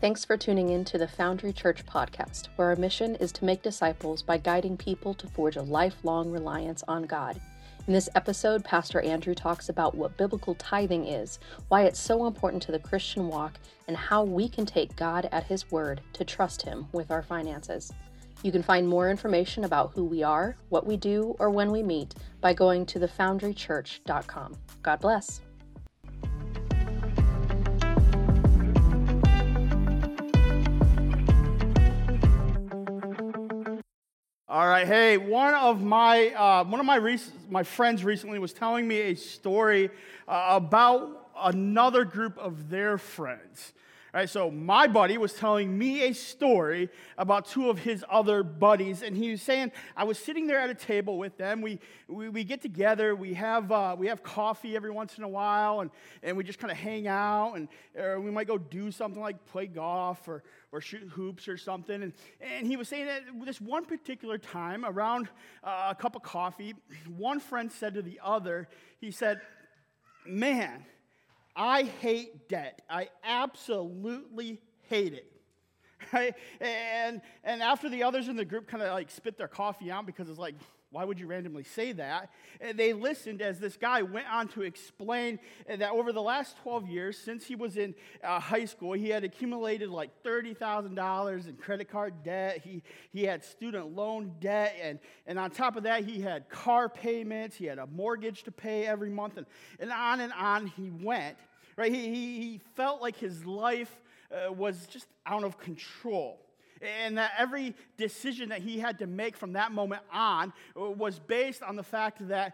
Thanks for tuning in to the Foundry Church podcast, where our mission is to make disciples by guiding people to forge a lifelong reliance on God. In this episode, Pastor Andrew talks about what biblical tithing is, why it's so important to the Christian walk, and how we can take God at His word to trust Him with our finances. You can find more information about who we are, what we do, or when we meet by going to thefoundrychurch.com. God bless. All right, hey, one of my friends recently was telling me a story about another group of their friends. All right, so my buddy was telling me a story about two of his other buddies, and he was saying, I was sitting there at a table with them. We get together, we have coffee every once in a while, and we just kind of hang out, and or we might go do something like play golf or shoot hoops or something. And he was saying that this one particular time, around a cup of coffee, one friend said to the other, he said, "Man, I hate debt. I absolutely hate it." Right? And after the others in the group kind of like spit their coffee out because it's like, why would you randomly say that? And they listened as this guy went on to explain that over the last 12 years, since he was in high school, he had accumulated like $30,000 in credit card debt. He had student loan debt. And on top of that, he had car payments. He had a mortgage to pay every month. And on he went. Right? He felt like his life was just out of control. And that every decision that he had to make from that moment on was based on the fact that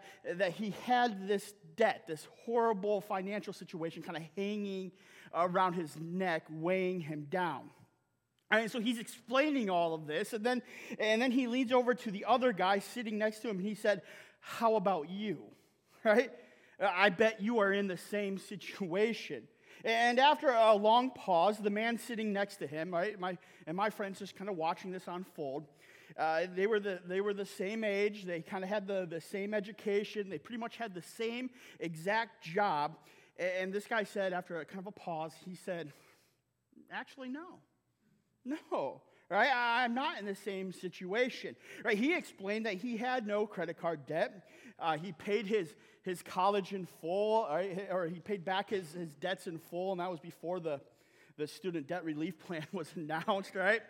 he had this debt, this horrible financial situation kind of hanging around his neck, weighing him down. And so he's explaining all of this, and then he leans over to the other guy sitting next to him, and he said, "How about you? Right? I bet you are in the same situation." And after a long pause, the man sitting next to him, right, my friends just kind of watching this unfold. They were the same age. They kind of had the same education. They pretty much had the same exact job. And this guy said, after a kind of a pause, he said, "Actually, no. Right? I'm not in the same situation." Right? He explained that he had no credit card debt. He paid his college in full, right? Or he paid back his debts in full, and that was before the student debt relief plan was announced, right?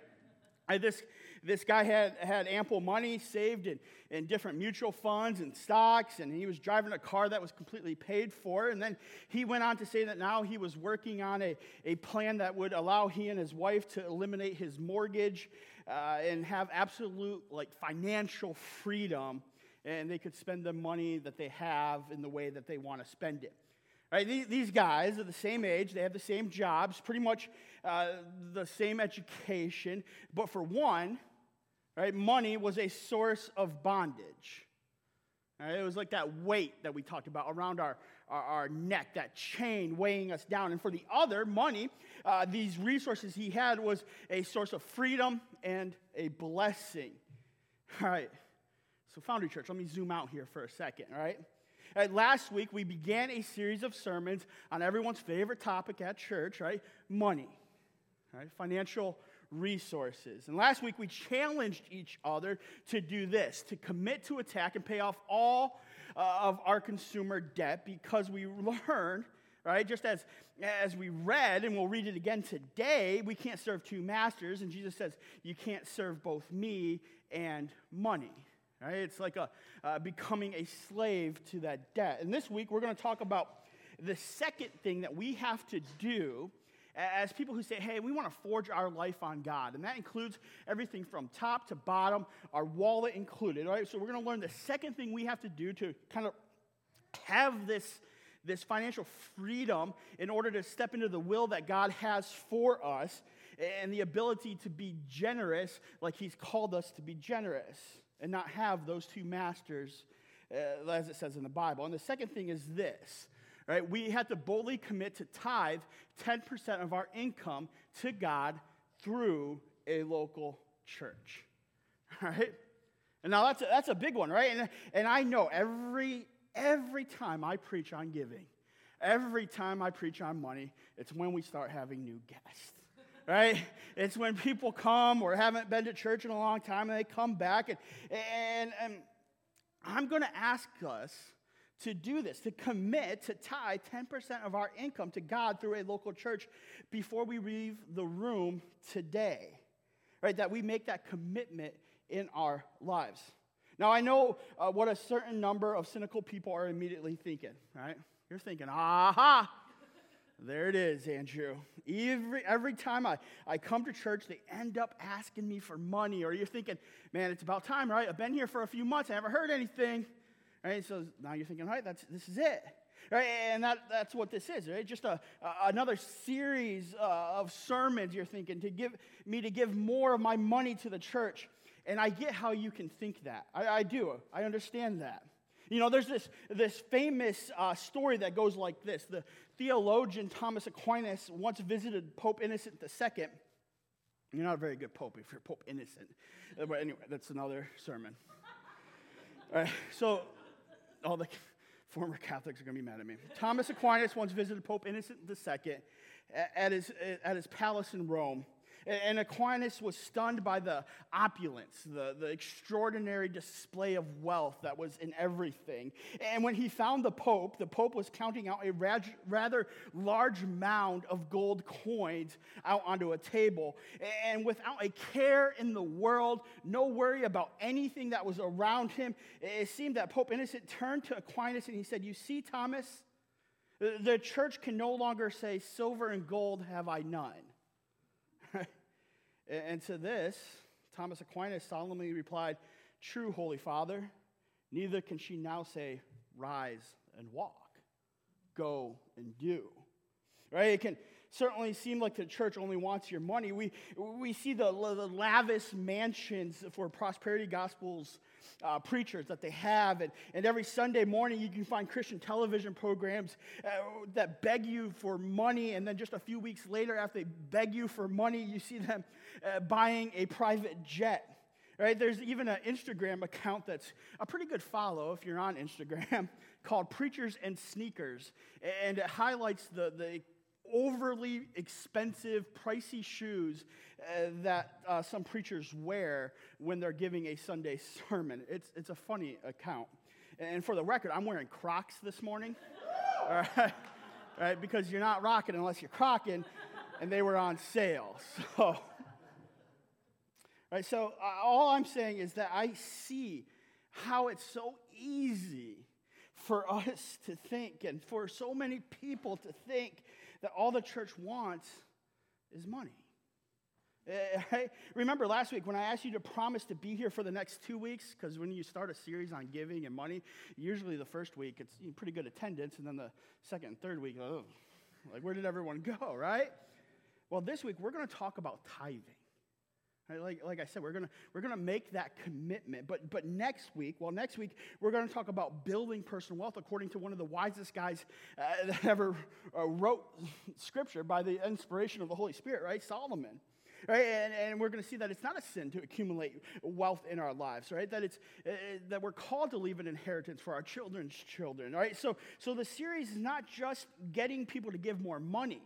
This guy had ample money saved in different mutual funds and stocks, and he was driving a car that was completely paid for. And then he went on to say that now he was working on a plan that would allow he and his wife to eliminate his mortgage and have absolute like financial freedom, and they could spend the money that they have in the way that they want to spend it. Right, these guys are the same age, they have the same jobs, pretty much the same education, but for one, right, money was a source of bondage. Right, it was like that weight that we talked about around our neck, that chain weighing us down. And for the other, money, these resources he had was a source of freedom and a blessing. All right, so Foundry Church, let me zoom out here for a second, all right? Right, last week, we began a series of sermons on everyone's favorite topic at church, right? Money, right? Financial resources. And last week, we challenged each other to do this, to commit to attack and pay off all of our consumer debt, because we learned, right, just as we read, and we'll read it again today, we can't serve two masters, and Jesus says, you can't serve both me and money. Right? It's like becoming a slave to that debt. And this week, we're going to talk about the second thing that we have to do as people who say, hey, we want to forge our life on God. And that includes everything from top to bottom, our wallet included. All right? So we're going to learn the second thing we have to do to kind of have this financial freedom in order to step into the will that God has for us and the ability to be generous like He's called us to be generous, and not have those two masters, as it says in the Bible. And the second thing is this, right? We have to boldly commit to tithe 10% of our income to God through a local church, all right? And now that's a big one, right? And I know every time I preach on giving, every time I preach on money, it's when we start having new guests, right? It's when people come or haven't been to church in a long time and they come back. And I'm going to ask us to do this, to commit to tie 10% of our income to God through a local church before we leave the room today, right? That we make that commitment in our lives. Now, I know what a certain number of cynical people are immediately thinking, right? You're thinking, aha, there it is, Andrew. Every time I come to church, they end up asking me for money. Or you're thinking, man, it's about time, right? I've been here for a few months. I haven't heard anything. Right? So now you're thinking, right, this is it. Right? And that's what this is, right? Just another series of sermons, you're thinking, to give more of my money to the church. And I get how you can think that. I do. I understand that. You know, there's this famous story that goes like this. The theologian Thomas Aquinas once visited Pope Innocent II. You're not a very good pope if you're Pope Innocent. But anyway, that's another sermon. All right, so all the former Catholics are going to be mad at me. Thomas Aquinas once visited Pope Innocent II at his palace in Rome. And Aquinas was stunned by the opulence, the extraordinary display of wealth that was in everything. And when he found the Pope was counting out a rather large mound of gold coins out onto a table. And without a care in the world, no worry about anything that was around him, it seemed that Pope Innocent turned to Aquinas and he said, "You see, Thomas, the church can no longer say, 'Silver and gold have I none.'" And to this, Thomas Aquinas solemnly replied, "True, Holy Father, neither can she now say, 'Rise and walk, go and do.'" Right? It can certainly seem like the church only wants your money. We see the lavish mansions for prosperity gospels preachers that they have, and every Sunday morning you can find Christian television programs that beg you for money, and then just a few weeks later, after they beg you for money, you see them buying a private jet. Right? There's even an Instagram account that's a pretty good follow if you're on Instagram called Preachers and Sneakers, and it highlights the overly expensive, pricey shoes that some preachers wear when they're giving a Sunday sermon. It's a funny account. And for the record, I'm wearing Crocs this morning. All right, because you're not rocking unless you're crocking, and they were on sale. So all I'm saying is that I see how it's so easy for us to think, and for so many people to think, that all the church wants is money. I remember last week when I asked you to promise to be here for the next 2 weeks, because when you start a series on giving and money, usually the first week it's pretty good attendance, and then the second and third week, where did everyone go, right? Well, this week we're going to talk about tithing. Like I said, we're gonna make that commitment. But next week we're gonna talk about building personal wealth according to one of the wisest guys that ever wrote Scripture by the inspiration of the Holy Spirit, right? Solomon, right? And we're gonna see that it's not a sin to accumulate wealth in our lives, right? That it's that we're called to leave an inheritance for our children's children, right? So the series is not just getting people to give more money,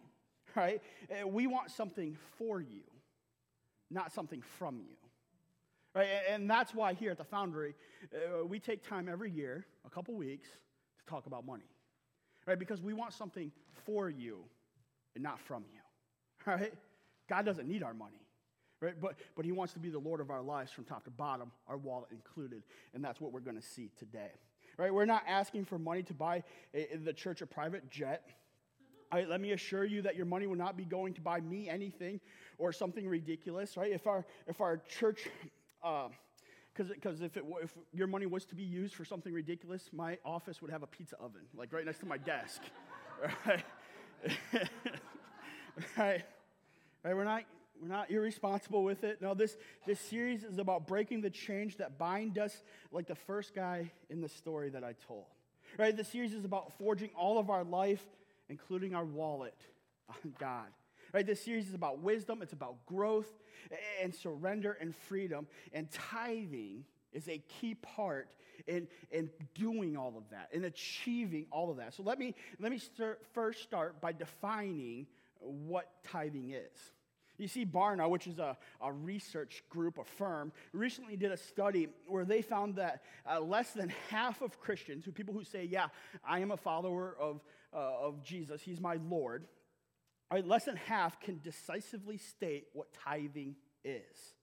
right? We want something for you, not something from you, right? And that's why here at the Foundry, we take time every year, a couple weeks, to talk about money, right? Because we want something for you and not from you, right? God doesn't need our money, right? But he wants to be the Lord of our lives from top to bottom, our wallet included, and that's what we're going to see today, right? We're not asking for money to buy the church a private jet. Let me assure you that your money will not be going to buy me anything or something ridiculous, right? If our church, because if your money was to be used for something ridiculous, my office would have a pizza oven, like right next to my desk, right? right? We're not irresponsible with it. No, this series is about breaking the chains that bind us, like the first guy in the story that I told, right? The series is about forging all of our life, including our wallet, on God. Right? This series is about wisdom, it's about growth and surrender and freedom. And tithing is a key part in doing all of that, in achieving all of that. So let me first start by defining what tithing is. You see, Barna, which is a research group, a firm, recently did a study where they found that less than half of Christians, who people who say, yeah, I am a follower of Jesus, he's my Lord, less than half can decisively state what tithing is.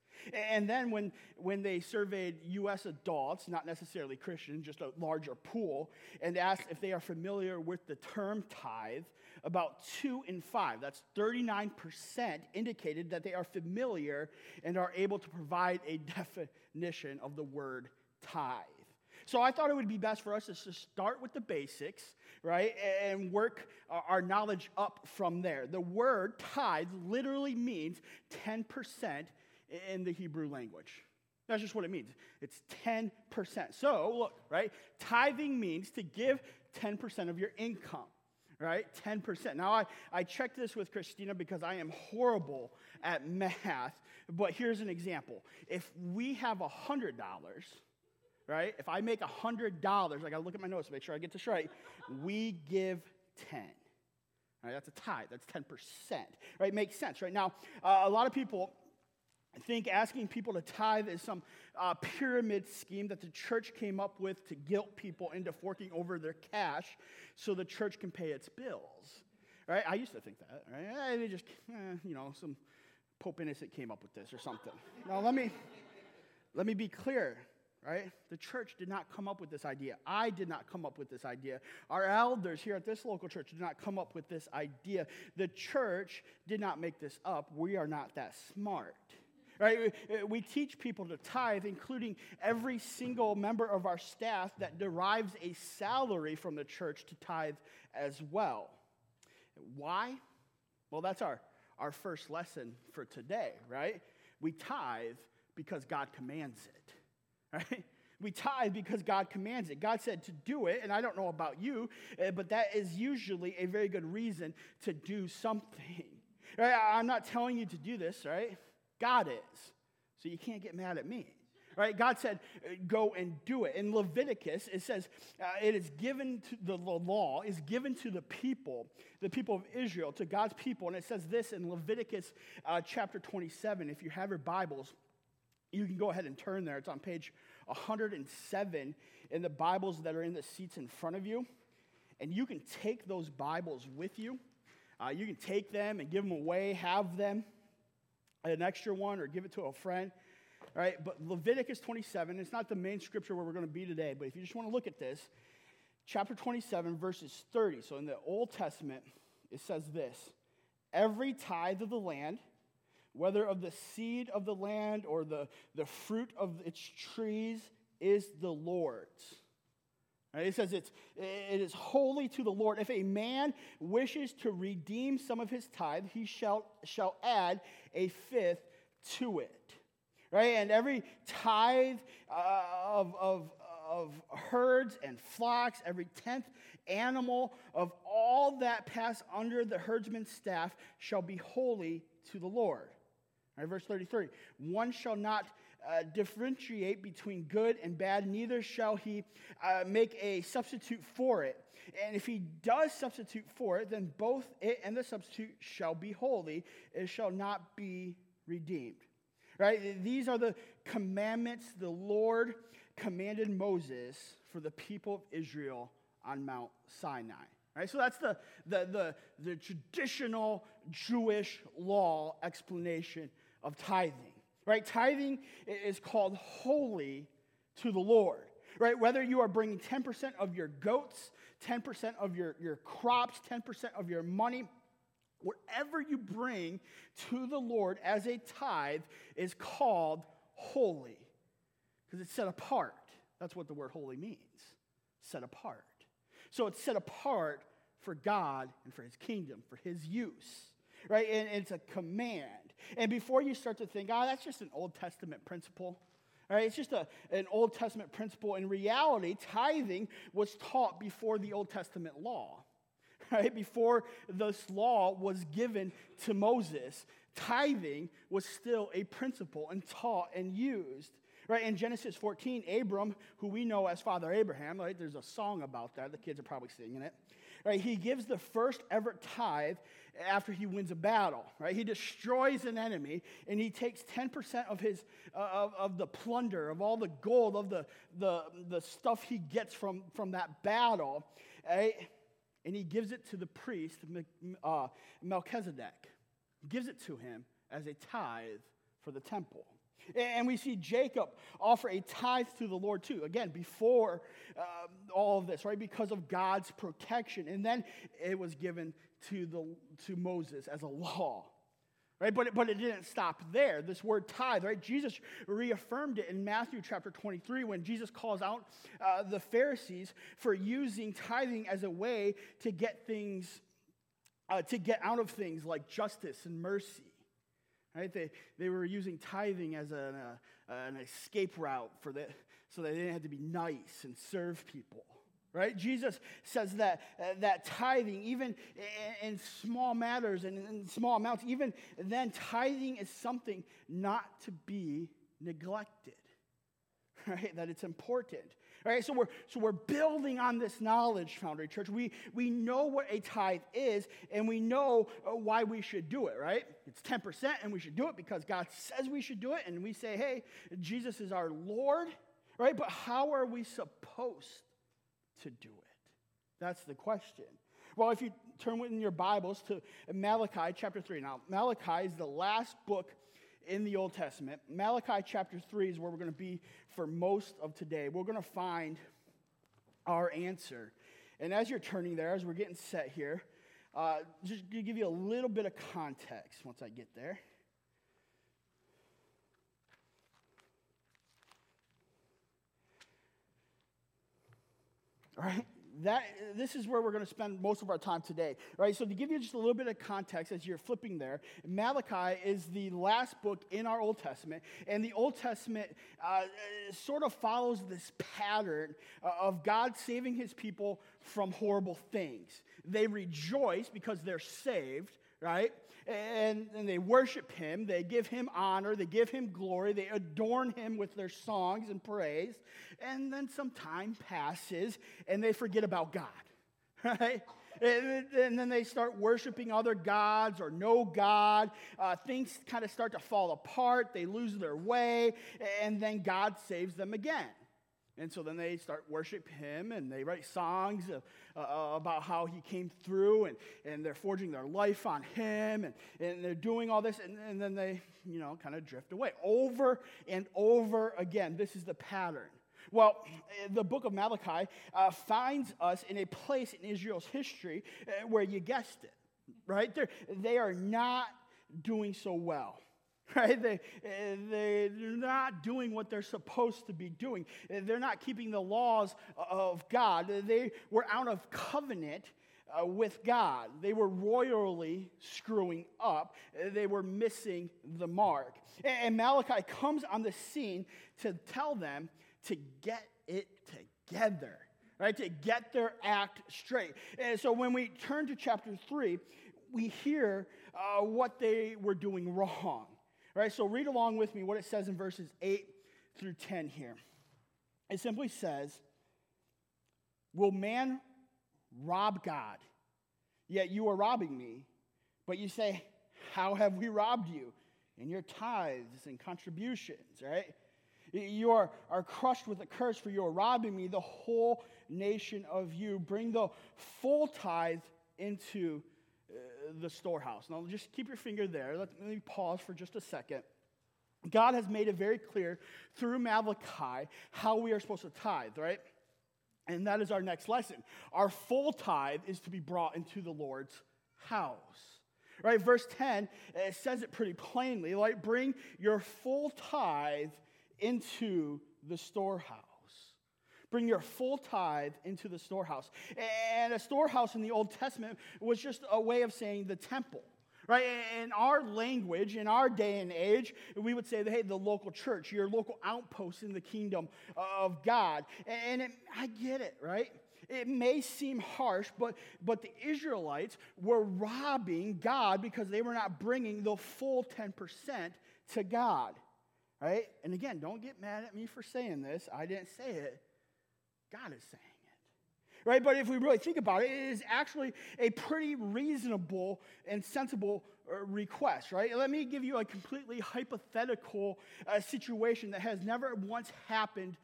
And then when they surveyed U.S. adults, not necessarily Christian, just a larger pool, and asked if they are familiar with the term tithe, about 2 in 5, that's 39%, indicated that they are familiar and are able to provide a definition of the word tithe. So I thought it would be best for us to just start with the basics, right, and work our knowledge up from there. The word tithe literally means 10% in the Hebrew language. That's just what it means. It's 10%. So, look, right? Tithing means to give 10% of your income, right? 10%. Now, I checked this with Christina because I am horrible at math, but here's an example. If we have $100, right? If I make $100, I got to look at my notes to make sure I get this right. We give 10. All right, that's a tithe. That's 10%. Right? Makes sense, right? Now, a lot of people think asking people to tithe is some pyramid scheme that the church came up with to guilt people into forking over their cash so the church can pay its bills, right? I used to think that, right? They just, some Pope Innocent came up with this or something. Now, let me be clear, right? The church did not come up with this idea. I did not come up with this idea. Our elders here at this local church did not come up with this idea. The church did not make this up. We are not that smart. Right, we teach people to tithe, including every single member of our staff that derives a salary from the church to tithe as well. Why? Well, that's our first lesson for today, right? We tithe because God commands it, right? We tithe because God commands it. God said to do it, and I don't know about you, but that is usually a very good reason to do something. Right? I'm not telling you to do this, right? God is, so you can't get mad at me, right? God said, go and do it. In Leviticus, it says, it is given to the law, is given to the people of Israel, to God's people. And it says this in Leviticus chapter 27. If you have your Bibles, you can go ahead and turn there. It's on page 107 in the Bibles that are in the seats in front of you. And you can take those Bibles with you. You can take them and give them away, have them, an extra one, or give it to a friend, all right? But Leviticus 27, it's not the main scripture where we're going to be today, but if you just want to look at this, chapter 27, verses 30. So in the Old Testament, it says this: every tithe of the land, whether of the seed of the land or the fruit of its trees, is the Lord's. It says it is holy to the Lord. If a man wishes to redeem some of his tithe, he shall add a fifth to it, right? And every tithe of herds and flocks, every 10th animal of all that pass under the herdsman's staff shall be holy to the Lord. All right, verse 33, one shall not differentiate between good and bad, neither shall he make a substitute for it. And if he does substitute for it, then both it and the substitute shall be holy. It shall not be redeemed. Right? These are the commandments the Lord commanded Moses for the people of Israel on Mount Sinai. Right? So that's the traditional Jewish law explanation of tithing. Right, tithing is called holy to the Lord. Right, whether you are bringing 10% of your goats, 10% of your crops, 10% of your money, whatever you bring to the Lord as a tithe is called holy because it's set apart. That's what the word holy means, set apart. So it's set apart for God and for his kingdom, for his use. Right, and it's a command. And before you start to think, that's just an Old Testament principle, right? It's just an Old Testament principle. In reality, tithing was taught before the Old Testament law, right? Before this law was given to Moses, tithing was still a principle and taught and used, right? In Genesis 14, Abram, who we know as Father Abraham, right? There's a song about that. The kids are probably singing it. right? He gives the first ever tithe after he wins a battle, right? He destroys an enemy, and he takes 10% of his of the plunder, of all the gold, of the stuff he gets from that battle, right? And he gives it to the priest, Melchizedek. He gives it to him as a tithe for the temple. And we see Jacob offer a tithe to the Lord too, again, before all of this, right? Because of God's protection. And then it was given to Moses as a law, right? But it didn't stop there, this word tithe, right? Jesus reaffirmed it in Matthew chapter 23 when Jesus calls out the Pharisees for using tithing as a way to get things, to get out of things like justice and mercy. Right? They were using tithing as an escape route for that, so they didn't have to be nice and serve people. Right? Jesus says that that tithing, even in small matters and in small amounts, even then, tithing is something not to be neglected. Right? That it's important. Right? So we're building on this knowledge, Foundry Church. We know what a tithe is, and we know why we should do it, right? It's 10%, and we should do it because God says we should do it, and we say, hey, Jesus is our Lord, right? But how are we supposed to do it? That's the question. Well, if you turn in your Bibles to Malachi chapter 3. Now, Malachi is the last book in the Old Testament. Malachi chapter 3 is where we're going to be for most of today. We're going to find our answer. And as you're turning there, as we're getting set here, just to give you a little bit of context once I get there. All right. This is where we're going to spend most of our time today, right? So to give you just a little bit of context as you're flipping there, Malachi is the last book in our Old Testament, and the Old Testament sort of follows this pattern of God saving his people from horrible things. They rejoice because they're saved, right? And they worship him, they give him honor, they give him glory, they adorn him with their songs and praise, and then some time passes, and they forget about God, right? And then they start worshiping other gods or no God. Things kind of start to fall apart, they lose their way, and then God saves them again. And so then they start worship him, and they write songs about how he came through, and they're forging their life on him, and they're doing all this, and then they, you know, kind of drift away. Over and over again, this is the pattern. Well, the book of Malachi finds us in a place in Israel's history where you guessed it, right? They are not doing so well. Right? They're not doing what they're supposed to be doing. They're not keeping the laws of God. They were out of covenant with God. They were royally screwing up. They were missing the mark. And Malachi comes on the scene to tell them to get it together, right? To get their act straight. And so when we turn to chapter 3, we hear what they were doing wrong. Right, so read along with me what it says in verses 8 through 10 here. It simply says, will man rob God? Yet you are robbing me. But you say, how have we robbed you? In your tithes and contributions, right? You are crushed with a curse, for you are robbing me, the whole nation of you. Bring the full tithe into the storehouse. Now, just keep your finger there. Let me pause for just a second. God has made it very clear through Malachi how we are supposed to tithe, right? And that is our next lesson. Our full tithe is to be brought into the Lord's house, right? Verse 10, it says it pretty plainly, like, bring your full tithe into the storehouse. Bring your full tithe into the storehouse. And a storehouse in the Old Testament was just a way of saying the temple, right? In our language, in our day and age, we would say, hey, the local church, your local outpost in the kingdom of God. And I get it, right? It may seem harsh, but the Israelites were robbing God because they were not bringing the full 10% to God, right? And again, don't get mad at me for saying this. I didn't say it. God is saying it. right? But if we really think about it, it is actually a pretty reasonable and sensible request, right? Let me give you a completely hypothetical situation that has never once happened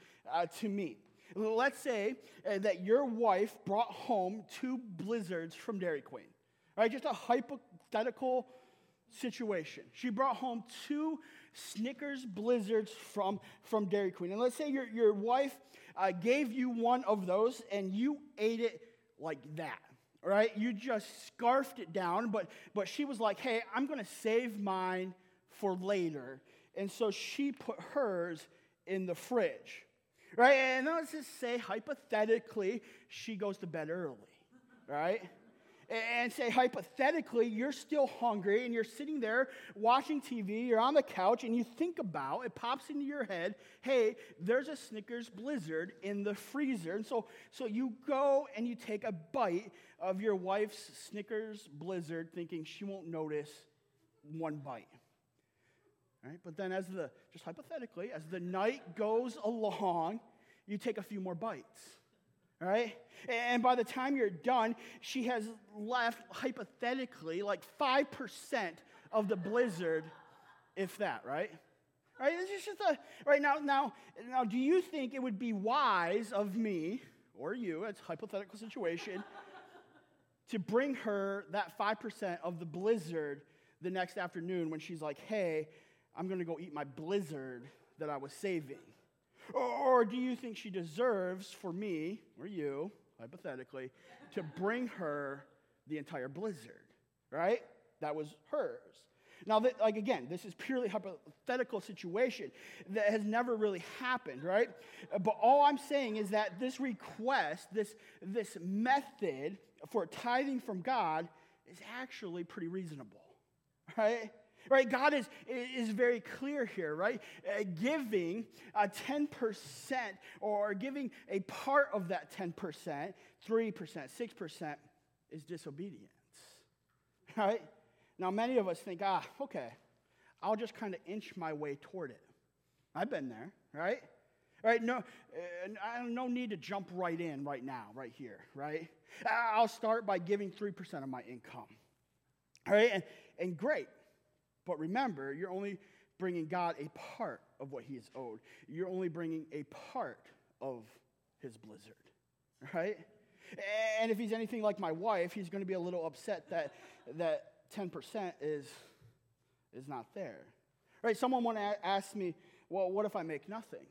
to me. Let's say that your wife brought home 2 blizzards from Dairy Queen, right? Just a hypothetical situation. She brought home 2 Snickers blizzards from Dairy Queen. And let's say your wife gave you one of those and you ate it like that, right? You just scarfed it down, but she was like, hey, I'm going to save mine for later. And so she put hers in the fridge, right? And let's just say, hypothetically, she goes to bed early, right? And say, hypothetically, you're still hungry and you're sitting there watching TV, you're on the couch, and you think about, it pops into your head, hey, there's a Snickers blizzard in the freezer. And so you go and you take a bite of your wife's Snickers blizzard, thinking she won't notice one bite. Right? But then hypothetically, as the night goes along, you take a few more bites. All right? And by the time you're done, she has left, hypothetically, like 5% of the blizzard, if that, right? All right? This is just now, do you think it would be wise of me, or you, it's a hypothetical situation, to bring her that 5% of the blizzard the next afternoon when she's like, hey, I'm going to go eat my blizzard that I was saving? Or do you think she deserves for me, or you, hypothetically, to bring her the entire blizzard, right? That was hers. Now, again, this is purely hypothetical situation that has never really happened, right? But all I'm saying is that this request, this method for tithing from God is actually pretty reasonable, right? Right, God is very clear here, right? Giving 10% or giving a part of that 10%, 3%, 6% is disobedience, right? Now, many of us think, okay, I'll just kind of inch my way toward it. I've been there, right? Right, no need to jump right in right now, right here, right? I'll start by giving 3% of my income, all right? And great. But remember, you're only bringing God a part of what he is owed. You're only bringing a part of his blizzard, right? And if he's anything like my wife, he's going to be a little upset that 10% is not there, right? Someone once asked me, well, what if I make nothing?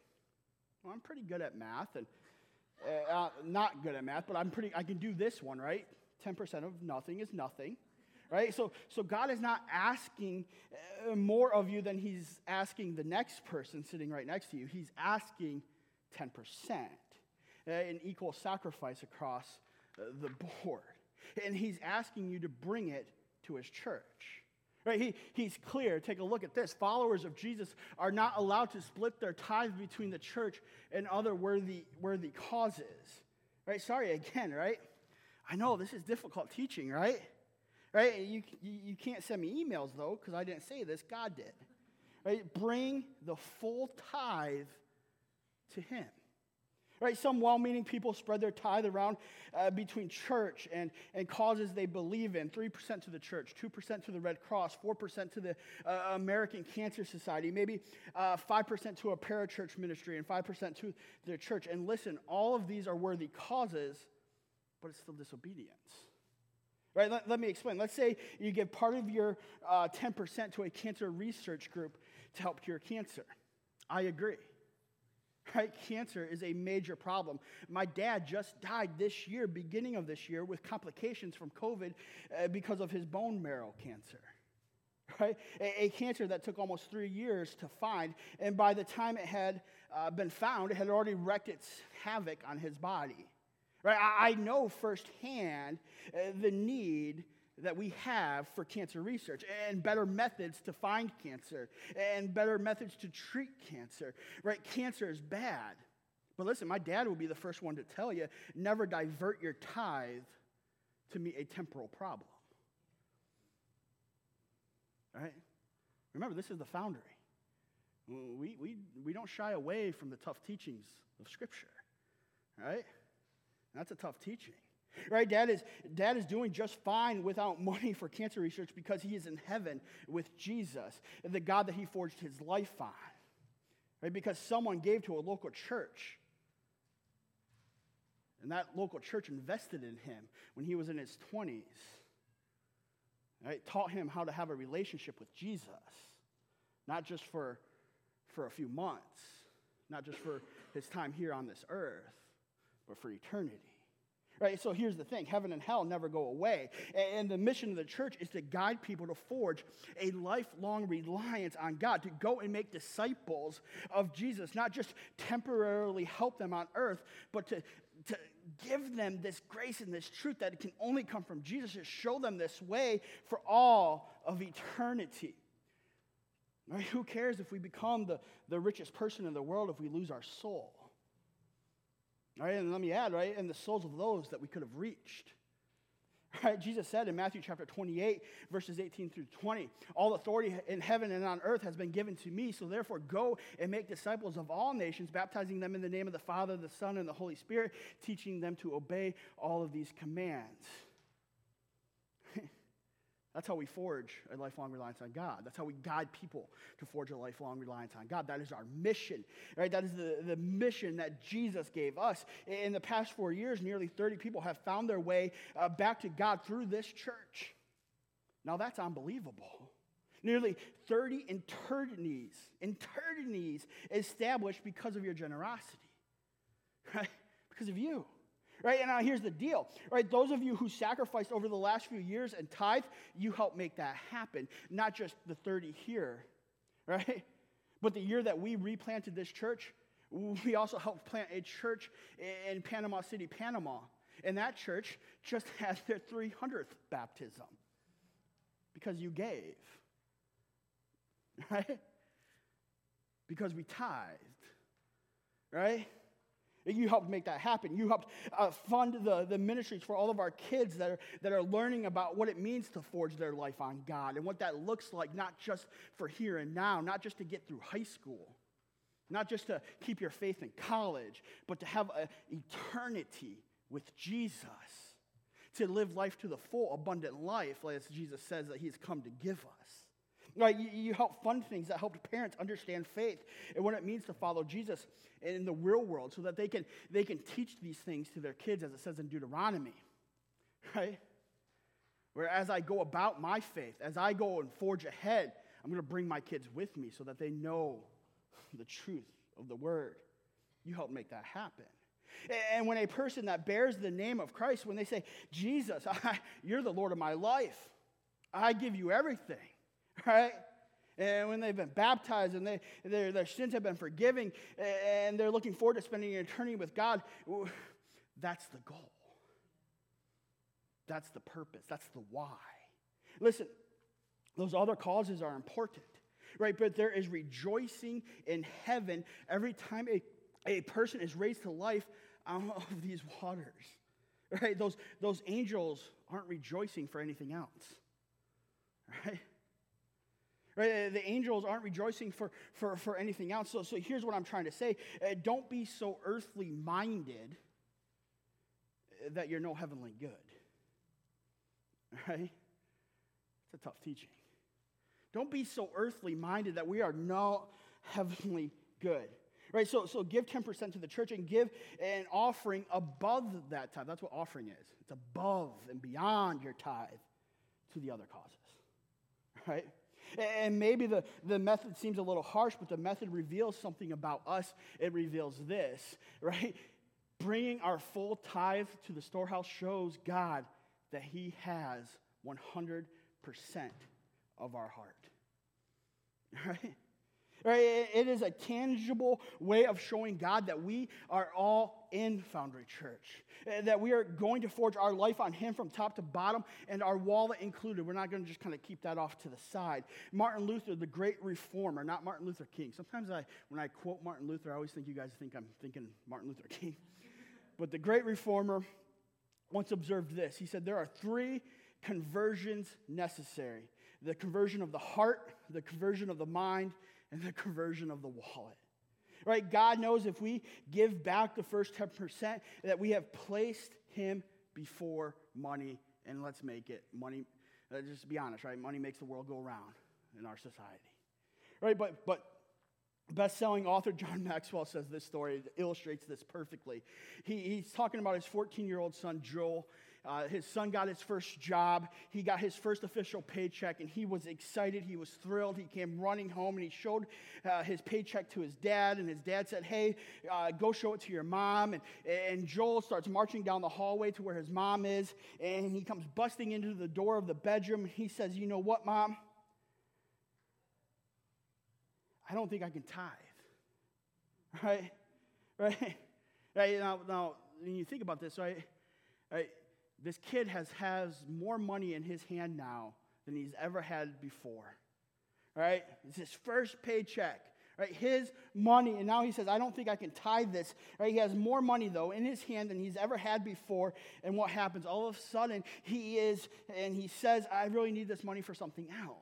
Well, I'm pretty good at math, and not good at math, but I can do this one, right? 10% of nothing is nothing. Right, so God is not asking more of you than he's asking the next person sitting right next to you. He's asking 10%, an equal sacrifice across the board. And he's asking you to bring it to his church. Right, he's clear. Take a look at this. Followers of Jesus are not allowed to split their tithe between the church and other worthy causes. Right, sorry again, right? I know this is difficult teaching, right? Right, you can't send me emails, though, because I didn't say this. God did. Right, bring the full tithe to him. Right, some well-meaning people spread their tithe around between church and causes they believe in. 3% to the church, 2% to the Red Cross, 4% to the American Cancer Society, maybe 5% to a parachurch ministry, and 5% to the church. And listen, all of these are worthy causes, but it's still disobedience. Right, let me explain. Let's say you give part of your 10% to a cancer research group to help cure cancer. I agree. Right, cancer is a major problem. My dad just died this year, beginning of this year, with complications from COVID because of his bone marrow cancer. Right, a cancer that took almost 3 years to find, and by the time it had been found, it had already wreaked its havoc on his body. Right, I know firsthand the need that we have for cancer research and better methods to find cancer and better methods to treat cancer. Right, cancer is bad. But listen, my dad will be the first one to tell you, never divert your tithe to meet a temporal problem. All right? Remember, this is the Foundry. We don't shy away from the tough teachings of Scripture. All right? That's a tough teaching. Right? Dad is doing just fine without money for cancer research because he is in heaven with Jesus, the God that he forged his life on. Right? Because someone gave to a local church. And that local church invested in him when he was in his 20s. Right? Taught him how to have a relationship with Jesus. Not just for a few months. Not just for his time here on this earth, but for eternity. Right, so here's the thing. Heaven and hell never go away. And the mission of the church is to guide people to forge a lifelong reliance on God, to go and make disciples of Jesus, not just temporarily help them on earth, but to give them this grace and this truth that it can only come from Jesus, to show them this way for all of eternity. Right? Who cares if we become the richest person in the world if we lose our soul? Right, and let me add, right, and the souls of those that we could have reached. Right, Jesus said in Matthew chapter 28, verses 18 through 20, all authority in heaven and on earth has been given to me, so therefore go and make disciples of all nations, baptizing them in the name of the Father, the Son, and the Holy Spirit, teaching them to obey all of these commands. That's how we forge a lifelong reliance on God. That's how we guide people to forge a lifelong reliance on God. That is our mission, right? That is the mission that Jesus gave us. In the past 4 years, nearly 30 people have found their way back to God through this church. Now, that's unbelievable. Nearly 30 eternities established because of your generosity, right? Because of you. Right, and now here's the deal, right? Those of you who sacrificed over the last few years and tithe, you helped make that happen. Not just the 30 here, right? But the year that we replanted this church, we also helped plant a church in Panama City, Panama. And that church just had their 300th baptism because you gave, right? Because we tithed, right? You helped make that happen. You helped fund the ministries for all of our kids that are learning about what it means to forge their life on God and what that looks like, not just for here and now, not just to get through high school, not just to keep your faith in college, but to have an eternity with Jesus, to live life to the full, abundant life, as Jesus says that he's come to give us. Right, you help fund things that helped parents understand faith and what it means to follow Jesus in the real world so that they can teach these things to their kids, as it says in Deuteronomy, right? Where as I go about my faith, as I go and forge ahead, I'm going to bring my kids with me so that they know the truth of the word. You help make that happen. And when a person that bears the name of Christ, when they say, Jesus, you're the Lord of my life, I give you everything. Right? And when they've been baptized and their sins have been forgiven and they're looking forward to spending an eternity with God, that's the goal. That's the purpose. That's the why. Listen, those other causes are important, right? But there is rejoicing in heaven every time a person is raised to life out of these waters, right? Those angels aren't rejoicing for anything else, right? Right? The angels aren't rejoicing for anything else. So here's what I'm trying to say. Don't be so earthly minded that you're no heavenly good. Right? It's a tough teaching. Don't be so earthly minded that we are no heavenly good. Right? So give 10% to the church and give an offering above that tithe. That's what offering is. It's above and beyond your tithe to the other causes. Right? And maybe the method seems a little harsh, but the method reveals something about us. It reveals this, right? Bringing our full tithe to the storehouse shows God that he has 100% of our heart, right? Right? It is a tangible way of showing God that we are all in Foundry Church, that we are going to forge our life on him from top to bottom, and our wallet included. We're not going to just kind of keep that off to the side. Martin Luther, the great reformer, not Martin Luther King. Sometimes when I quote Martin Luther, I always think you guys think I'm thinking Martin Luther King. But the great reformer once observed this. He said, there are three conversions necessary. The conversion of the heart, the conversion of the mind, and the conversion of the wallet. right? God knows if we give back the first 10% that we have placed him before money, and let's make it money. Just be honest, right? Money makes the world go round in our society, right? But best-selling author John Maxwell says this story. It illustrates this perfectly. He's talking about his 14-year-old son, Joel. His son got his first job. He got his first official paycheck, and he was excited. He was thrilled. He came running home, and he showed his paycheck to his dad, and his dad said, hey, go show it to your mom. And Joel starts marching down the hallway to where his mom is, and he comes busting into the door of the bedroom. He says, you know what, Mom? I don't think I can tithe. Right? Now, when you think about this, right? This kid has more money in his hand now than he's ever had before, right? It's his first paycheck, right? His money, and now he says, I don't think I can tithe this, right? He has more money, though, in his hand than he's ever had before, and what happens? All of a sudden, he says, I really need this money for something else,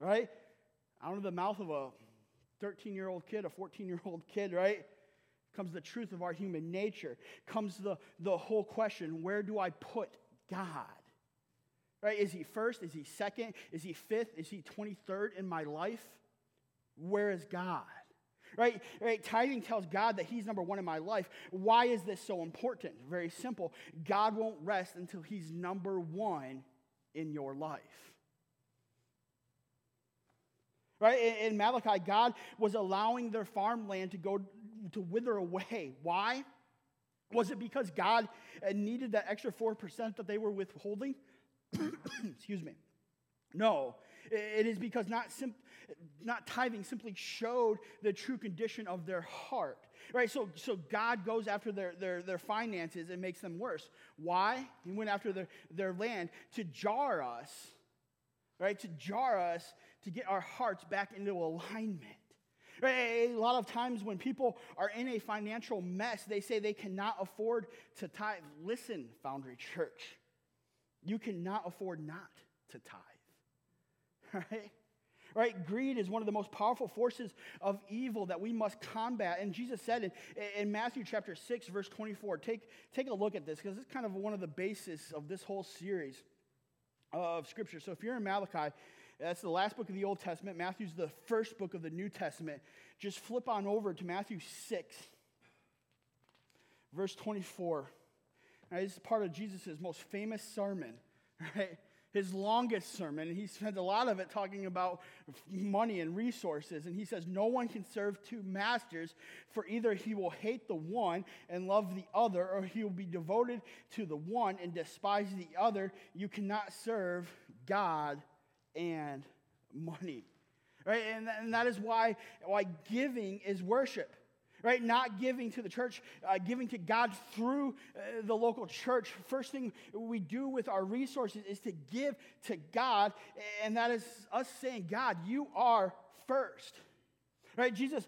right? Out of the mouth of a 13-year-old kid, a 14-year-old kid, right? Comes the truth of our human nature, comes the whole question, where do I put God? Right? Is he first? Is he second? Is he fifth? Is he 23rd in my life? Where is God? Right? Tithing tells God that he's number one in my life. Why is this so important? Very simple. God won't rest until he's number one in your life. Right? In Malachi, God was allowing their farmland to go to wither away. Why? Was it because God needed that extra 4% that they were withholding? Excuse me. No. It is because not tithing simply showed the true condition of their heart. Right? So God goes after their finances and makes them worse. Why? He went after their land to jar us, right? To jar us, to get our hearts back into alignment. Right? A lot of times when people are in a financial mess, they say they cannot afford to tithe. Listen, Foundry Church, you cannot afford not to tithe. Right? Greed is one of the most powerful forces of evil that we must combat. And Jesus said in Matthew chapter 6, verse 24, take a look at this, because it's kind of one of the basis of this whole series of Scripture. So if you're in Malachi, that's the last book of the Old Testament. Matthew's the first book of the New Testament. Just flip on over to Matthew 6, verse 24. Now, this is part of Jesus' most famous sermon, right? His longest sermon. And he spends a lot of it talking about money and resources. And he says, no one can serve two masters, for either he will hate the one and love the other, or he will be devoted to the one and despise the other. You cannot serve God and money, right? And that is why giving is worship, right? Not giving to the church, giving to God through the local church. First thing we do with our resources is to give to God, and that is us saying, God, you are first, right? Jesus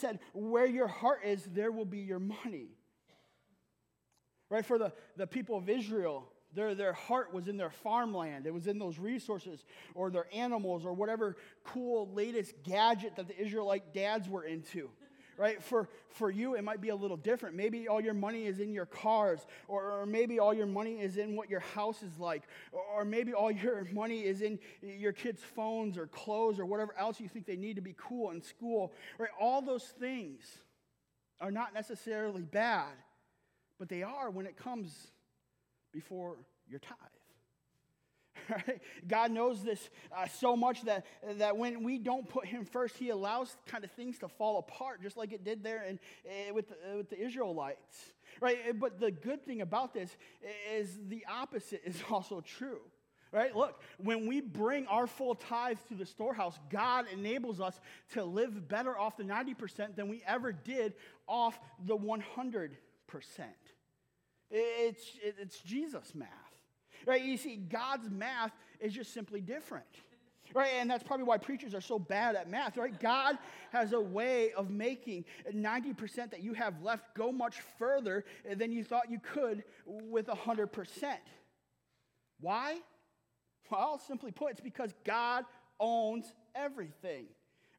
said, where your heart is, there will be your money, right? For the people of Israel, Their heart was in their farmland. It was in those resources or their animals or whatever cool latest gadget that the Israelite dads were into, right? For you, it might be a little different. Maybe all your money is in your cars, or maybe all your money is in what your house is like, or maybe all your money is in your kids' phones or clothes or whatever else you think they need to be cool in school, right? All those things are not necessarily bad, but they are when it comes before your tithe. Right? God knows this so much that when we don't put him first, he allows kind of things to fall apart, just like it did there and with the Israelites. Right? But the good thing about this is the opposite is also true. Right? Look, when we bring our full tithe to the storehouse, God enables us to live better off the 90% than we ever did off the 100%. It's Jesus' math, right? You see, God's math is just simply different, right? And that's probably why preachers are so bad at math, right? God has a way of making 90% that you have left go much further than you thought you could with 100%. Why? Well, simply put, it's because God owns everything.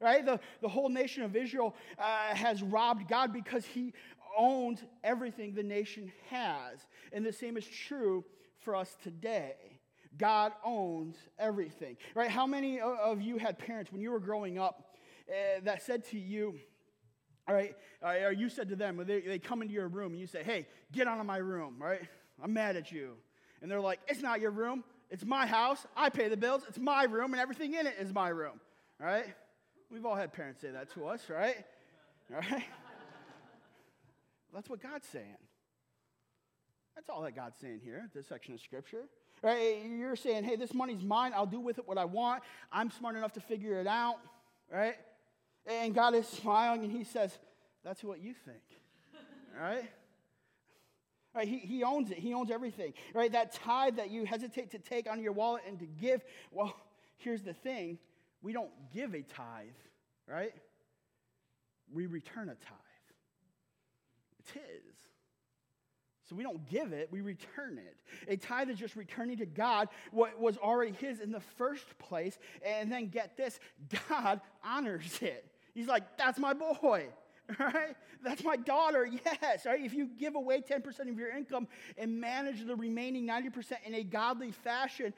right? The whole nation of Israel has robbed God because he owned everything the nation has. And the same is true for us today. God owns everything, right? How many of you had parents when you were growing up that said to you, all right, or you said to them, they come into your room and you say, hey, get out of my room, right? I'm mad at you. And they're like, it's not your room. It's my house. I pay the bills. It's my room, and everything in it is my room, right? We've all had parents say that to us, right? All right? That's what God's saying. That's all that God's saying here, this section of Scripture. Right? You're saying, hey, this money's mine. I'll do with it what I want. I'm smart enough to figure it out, right? And God is smiling, and he says, that's what you think, all right? Right, he owns it. He owns everything. Right, that tithe that you hesitate to take on your wallet and to give, well, here's the thing. We don't give a tithe, right? We return a tithe. It's his. So we don't give it. We return it. A tithe is just returning to God what was already his in the first place. And then get this, God honors it. He's like, that's my boy. Right? That's my daughter, yes. Right? If you give away 10% of your income and manage the remaining 90% in a godly fashion,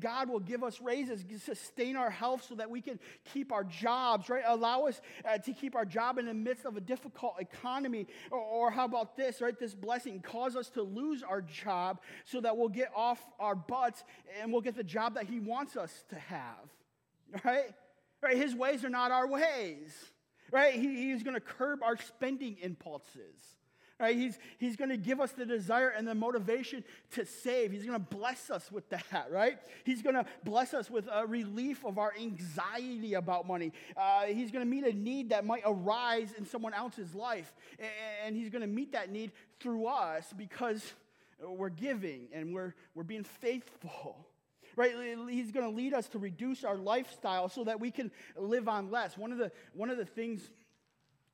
God will give us raises, sustain our health so that we can keep our jobs, right? Allow us to keep our job in the midst of a difficult economy. Or how about this, right? This blessing, cause us to lose our job so that we'll get off our butts and we'll get the job that he wants us to have, right? Right? His ways are not our ways. Right, he's going to curb our spending impulses. Right, he's going to give us the desire and the motivation to save. He's going to bless us with that. Right, he's going to bless us with a relief of our anxiety about money. He's going to meet a need that might arise in someone else's life, and he's going to meet that need through us because we're giving and we're being faithful. Right, he's going to lead us to reduce our lifestyle so that we can live on less. One of the things,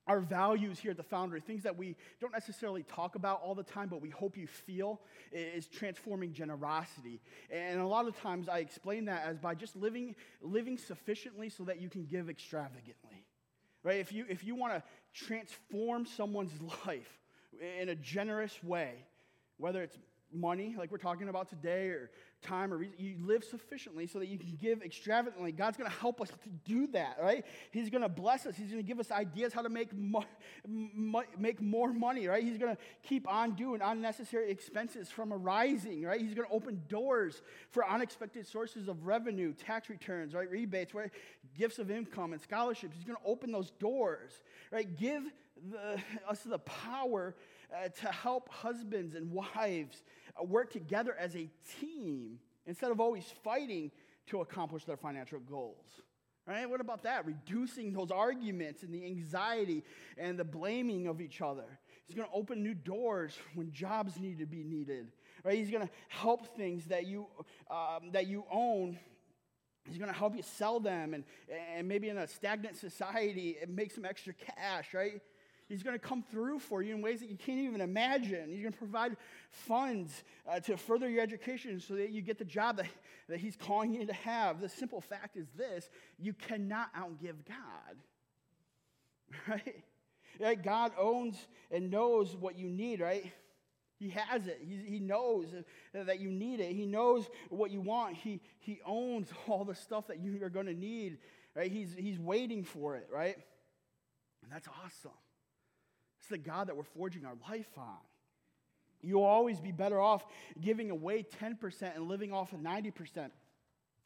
our values here at the Foundry, things that we don't necessarily talk about all the time, but we hope you feel, is transforming generosity. And a lot of times I explain that as by just living sufficiently so that you can give extravagantly. Right? If you want to transform someone's life in a generous way, whether it's money, like we're talking about today, or time, or reason, you live sufficiently so that you can give extravagantly. God's going to help us to do that, right? He's going to bless us. He's going to give us ideas how to make more money, right? He's going to keep on doing unnecessary expenses from arising, right? He's going to open doors for unexpected sources of revenue, tax returns, right? Rebates, right? Gifts of income and scholarships. He's going to open those doors, right? Give us the power to help husbands and wives work together as a team instead of always fighting to accomplish their financial goals, right? What about that? Reducing those arguments and the anxiety and the blaming of each other. He's going to open new doors when jobs need to be needed, right? He's going to help things that you own. He's going to help you sell them and maybe in a stagnant society and make some extra cash, right? He's going to come through for you in ways that you can't even imagine. He's going to provide funds to further your education so that you get the job that he's calling you to have. The simple fact is this, you cannot outgive God, right? Right? God owns and knows what you need, right? He has it. He knows that you need it. He knows what you want. He owns all the stuff that you are going to need, right? He's waiting for it, right? And that's awesome. It's the God that we're forging our life on. You'll always be better off giving away 10% and living off of 90%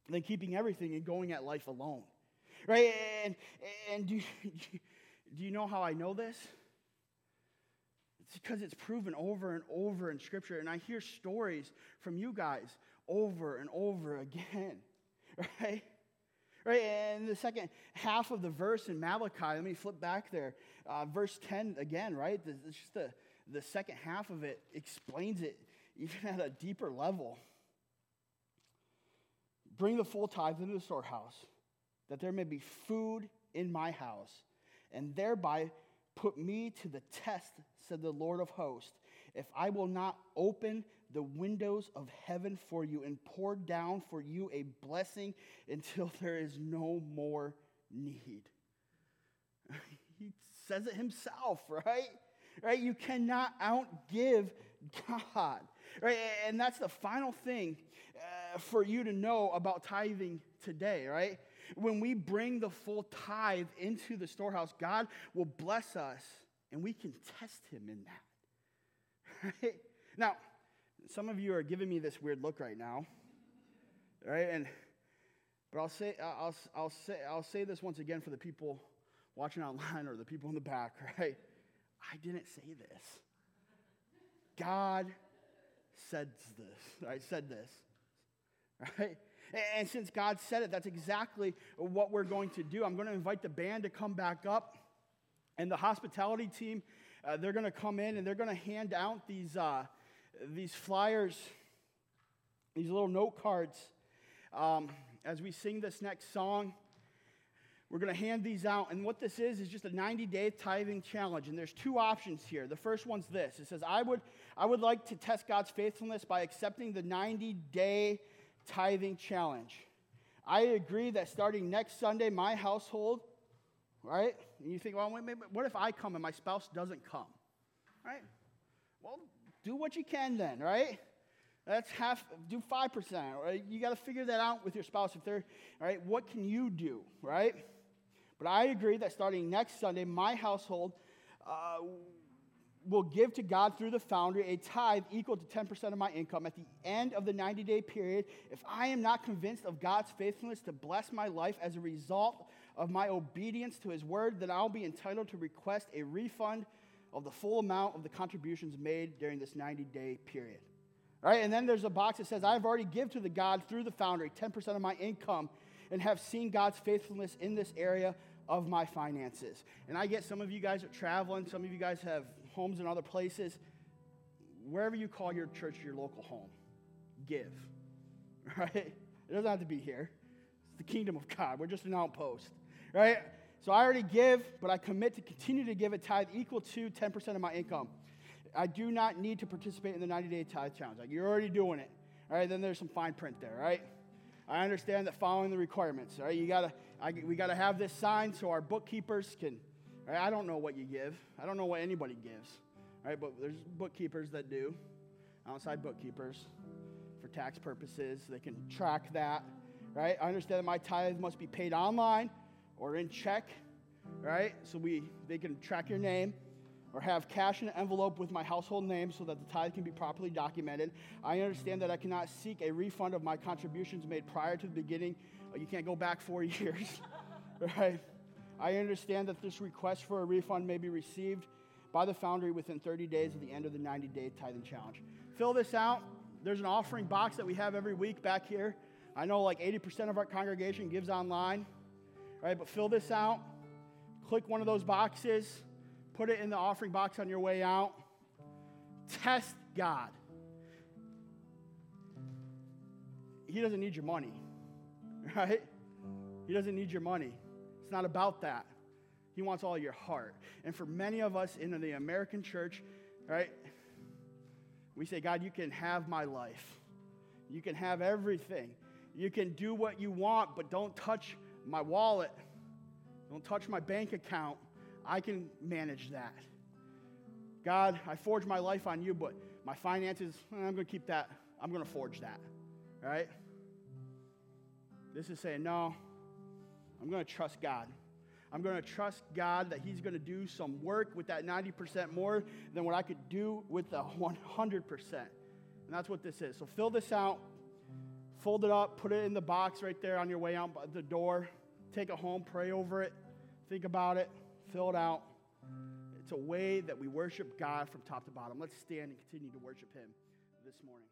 than keeping everything and going at life alone. Right? And do you know how I know this? It's because it's proven over and over in Scripture. And I hear stories from you guys over and over again. Right? Right, and the second half of the verse in Malachi, let me flip back there. Verse 10 again, right? It's just the second half of it explains it even at a deeper level. Bring the full tithe into the storehouse, that there may be food in my house, and thereby put me to the test, said the Lord of hosts, if I will not open the windows of heaven for you and pour down for you a blessing until there is no more need. He says it himself, right? Right? You cannot outgive God, right? And that's the final thing for you to know about tithing today, right? When we bring the full tithe into the storehouse, God will bless us, and we can test him in that, right? Now, some of you are giving me this weird look right now, right? But I'll say this once again for the people watching online or the people in the back, right? I didn't say this. God said this. I said this, right? And since God said it, that's exactly what we're going to do. I'm going to invite the band to come back up, and the hospitality team, they're going to come in, and they're going to hand out these flyers, these little note cards. As we sing this next song, we're going to hand these out. And what this is just a 90-day tithing challenge. And there's two options here. The first one's this. It says, I would like to test God's faithfulness by accepting the 90-day tithing challenge. I agree that starting next Sunday, my household, right? And you think, well, wait, what if I come and my spouse doesn't come? Right? Well, do what you can then, right? That's do 5%, right? You got to figure that out with your spouse if they're, all right, what can you do, right? But I agree that starting next Sunday, my household will give to God through the Foundry a tithe equal to 10% of my income at the end of the 90-day period if I am not convinced of God's faithfulness to bless my life as a result of my obedience to his word, then I'll be entitled to request a refund of the full amount of the contributions made during this 90-day period. All right, and then there's a box that says, I've already given to the God through the Foundry 10% of my income and have seen God's faithfulness in this area of my finances. And I get some of you guys are traveling. Some of you guys have homes in other places. Wherever you call your church your local home, give, right? It doesn't have to be here. It's the kingdom of God. We're just an outpost, right? So I already give, but I commit to continue to give a tithe equal to 10% of my income. I do not need to participate in the 90-day tithe challenge. Like, you're already doing it. All right, then there's some fine print there, right? I understand that following the requirements, all right? We got to have this signed so our bookkeepers can, all right? I don't know what you give. I don't know what anybody gives, all right? But there's bookkeepers that do, outside bookkeepers, for tax purposes. They can track that, right? I understand that my tithe must be paid online or in check, right? So they can track your name. Or have cash in an envelope with my household name so that the tithe can be properly documented. I understand that I cannot seek a refund of my contributions made prior to the beginning. You can't go back 4 years, right? I understand that this request for a refund may be received by the Foundry within 30 days of the end of the 90-day tithing challenge. Fill this out. There's an offering box that we have every week back here. I know like 80% of our congregation gives online, right? But fill this out. Click one of those boxes. Put it in the offering box on your way out. Test God. He doesn't need your money, right? He doesn't need your money. It's not about that. He wants all your heart. And for many of us in the American church, right, we say, God, you can have my life. You can have everything. You can do what you want, but don't touch my wallet. Don't touch my bank account. I can manage that. God, I forge my life on you, but my finances, I'm going to keep that. I'm going to forge that, right? This is saying, no, I'm going to trust God. I'm going to trust God that he's going to do some work with that 90% more than what I could do with the 100%. And that's what this is. So fill this out, fold it up, put it in the box right there on your way out by the door. Take it home, pray over it, think about it. Fill it out. It's a way that we worship God from top to bottom. Let's stand and continue to worship him this morning.